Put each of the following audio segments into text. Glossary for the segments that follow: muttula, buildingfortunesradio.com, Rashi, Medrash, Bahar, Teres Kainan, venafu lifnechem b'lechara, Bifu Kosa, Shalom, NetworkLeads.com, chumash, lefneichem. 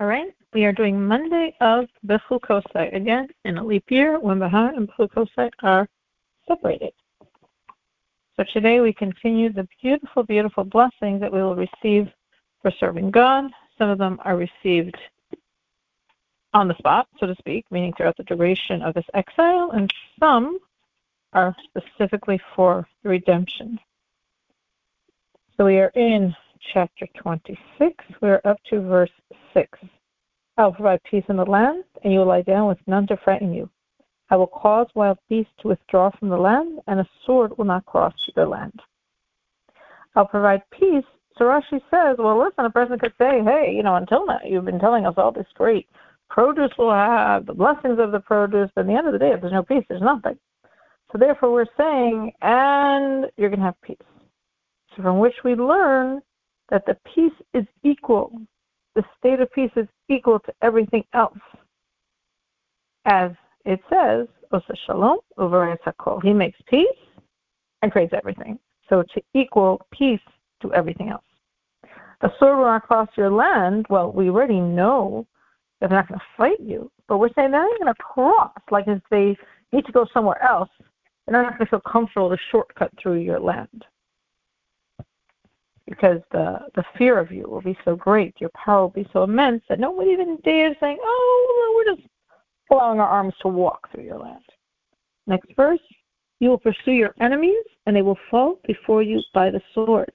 All right, we are doing Monday of Bifu Kosa again in a leap year when Bahar and Bifu Kosa are separated. So today we continue the beautiful, beautiful blessings that we will receive for serving God. Some of them are received on the spot, so to speak, meaning throughout the duration of this exile, and some are specifically for redemption. So we are in chapter 26. We're up to verse 6. I will provide peace in the land, and you will lie down with none to frighten you. I will cause wild beasts to withdraw from the land, and a sword will not cross your land. I'll provide peace. So Rashi says, well, listen, a person could say, hey, until now you've been telling us all this great produce will have, the blessings of the produce, but at the end of the day, if there's no peace, there's nothing. So therefore we're saying, and you're going to have peace. So from which we learn that the peace is equal, the state of peace is equal to everything else. As it says, Osa Shalom, Uvarayas HaKol. He makes peace and creates everything. So to equal peace to everything else. The sword will not cross your land. Well, we already know that they're not going to fight you, but we're saying they're not going to cross. Like if they need to go somewhere else, they're not going to feel comfortable to shortcut through your land. Because the fear of you will be so great, your power will be so immense that nobody even dares saying, oh, we're just allowing our arms to walk through your land. Next verse, you will pursue your enemies, and they will fall before you by the sword.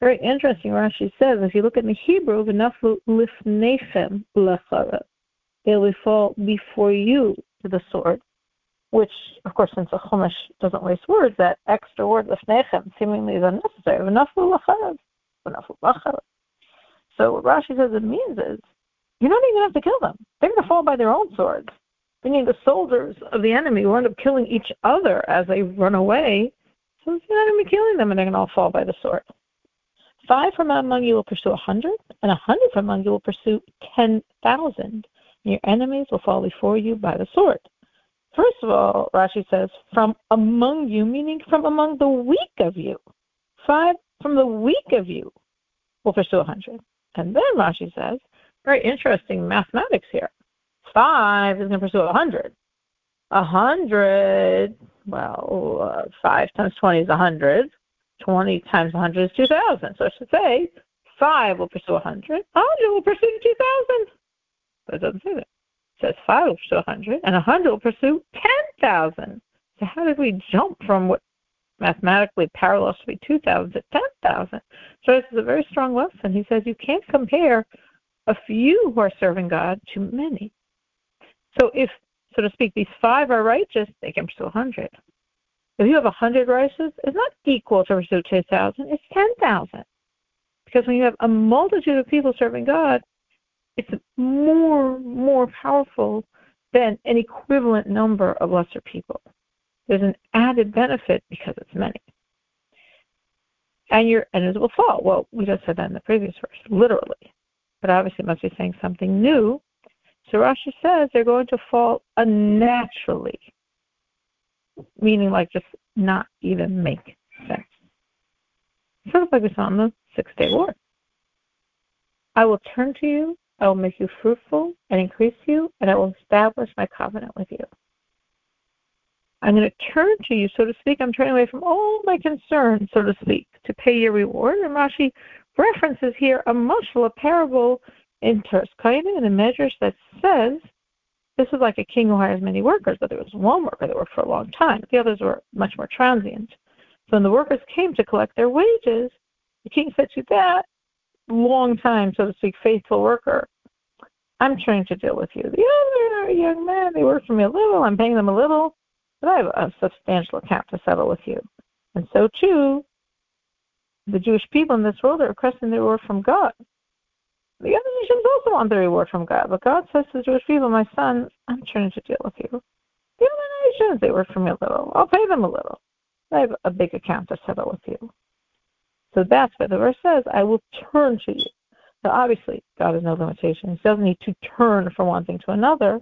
Very interesting, Rashi says, if you look at the Hebrew, venafu lifnechem b'lechara, they will fall before you to the sword, which, of course, since the chumash doesn't waste words, that extra word, lefneichem, seemingly is unnecessary. Venafu lifnechem. So what Rashi says it means is, you don't even have to kill them. They're going to fall by their own swords. Meaning the soldiers of the enemy will end up killing each other as they run away. So it's the enemy killing them, and they're going to all fall by the sword. 5 from among you will pursue 100, and 100 from among you will pursue 10,000. And your enemies will fall before you by the sword. First of all, Rashi says, from among you, meaning from among the weak of you. 5 from the weak of you will pursue 100. And then Rashi says, very interesting mathematics here. 5 is going to pursue 100. 100, well, 5 times 20 is 100. 20 times 100 is 2,000. So I should say 5 will pursue 100. 100 will pursue 2,000. But it doesn't say that. It says 5 will pursue 100, and 100 will pursue 10,000. So how did we jump from what mathematically parallels to be 2,000 to 10,000? So this is a very strong lesson. He says you can't compare a few who are serving God to many. So if, so to speak, these 5 are righteous, they can pursue 100. If you have 100 righteous, it's not equal to pursue 2,000, it's 10,000. Because when you have a multitude of people serving God, it's more powerful than an equivalent number of lesser people. There's an added benefit because it's many. And your enemies will fall. Well, we just said that in the previous verse, literally. But obviously it must be saying something new. So Rashi says they're going to fall unnaturally, meaning like just not even make sense. Sort of like we saw in the Six-Day War. I will turn to you, I will make you fruitful and increase you, and I will establish my covenant with you. I'm going to turn to you, so to speak. I'm turning away from all my concerns, so to speak, to pay your reward. And Rashi references here a muttula, a parable in Teres Kainan, in the Medrash that says, this is like a king who hires many workers, but there was one worker that worked for a long time. The others were much more transient. So when the workers came to collect their wages, the king said to that long time, so to speak, faithful worker, I'm trying to deal with you. The other young man, they work for me a little, I'm paying them a little, but I have a substantial account to settle with you. And so too, the Jewish people in this world are requesting their reward from God. The other nations also want their reward from God, but God says to the Jewish people, my son, I'm trying to deal with you. The other nations, they work for me a little, I'll pay them a little, but I have a big account to settle with you. So that's what the verse says, I will turn to you. Now obviously, God has no limitations. He doesn't need to turn from one thing to another.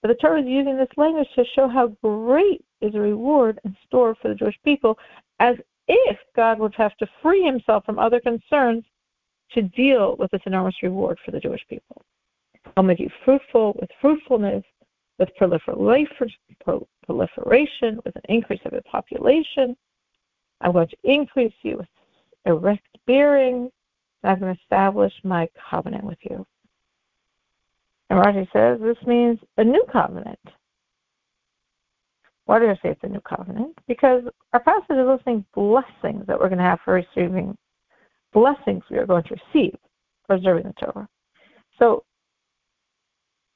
But the Torah is using this language to show how great is the reward in store for the Jewish people, as if God would have to free himself from other concerns to deal with this enormous reward for the Jewish people. I'll make you fruitful with fruitfulness, with proliferation, with an increase of your population. I'm going to increase you with erect bearing, and I'm going to establish my covenant with you. And Rashi says this means a new covenant. Why do I say it's a new covenant? Because our passage is listing blessings that we're going to have for receiving, blessings we are going to receive for observing the Torah. So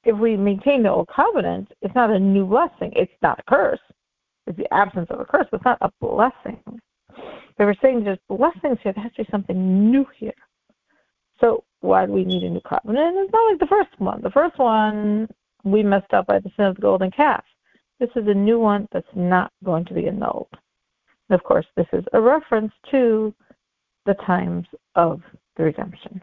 if we maintain the old covenant, it's not a new blessing. It's not a curse. It's the absence of a curse, but it's not a blessing. They were saying there's blessings here. There has to be something new here. So why do we need a new covenant? It's not like the first one. The first one, we messed up by the sin of the golden calf. This is a new one that's not going to be annulled. And of course, this is a reference to the times of the redemption.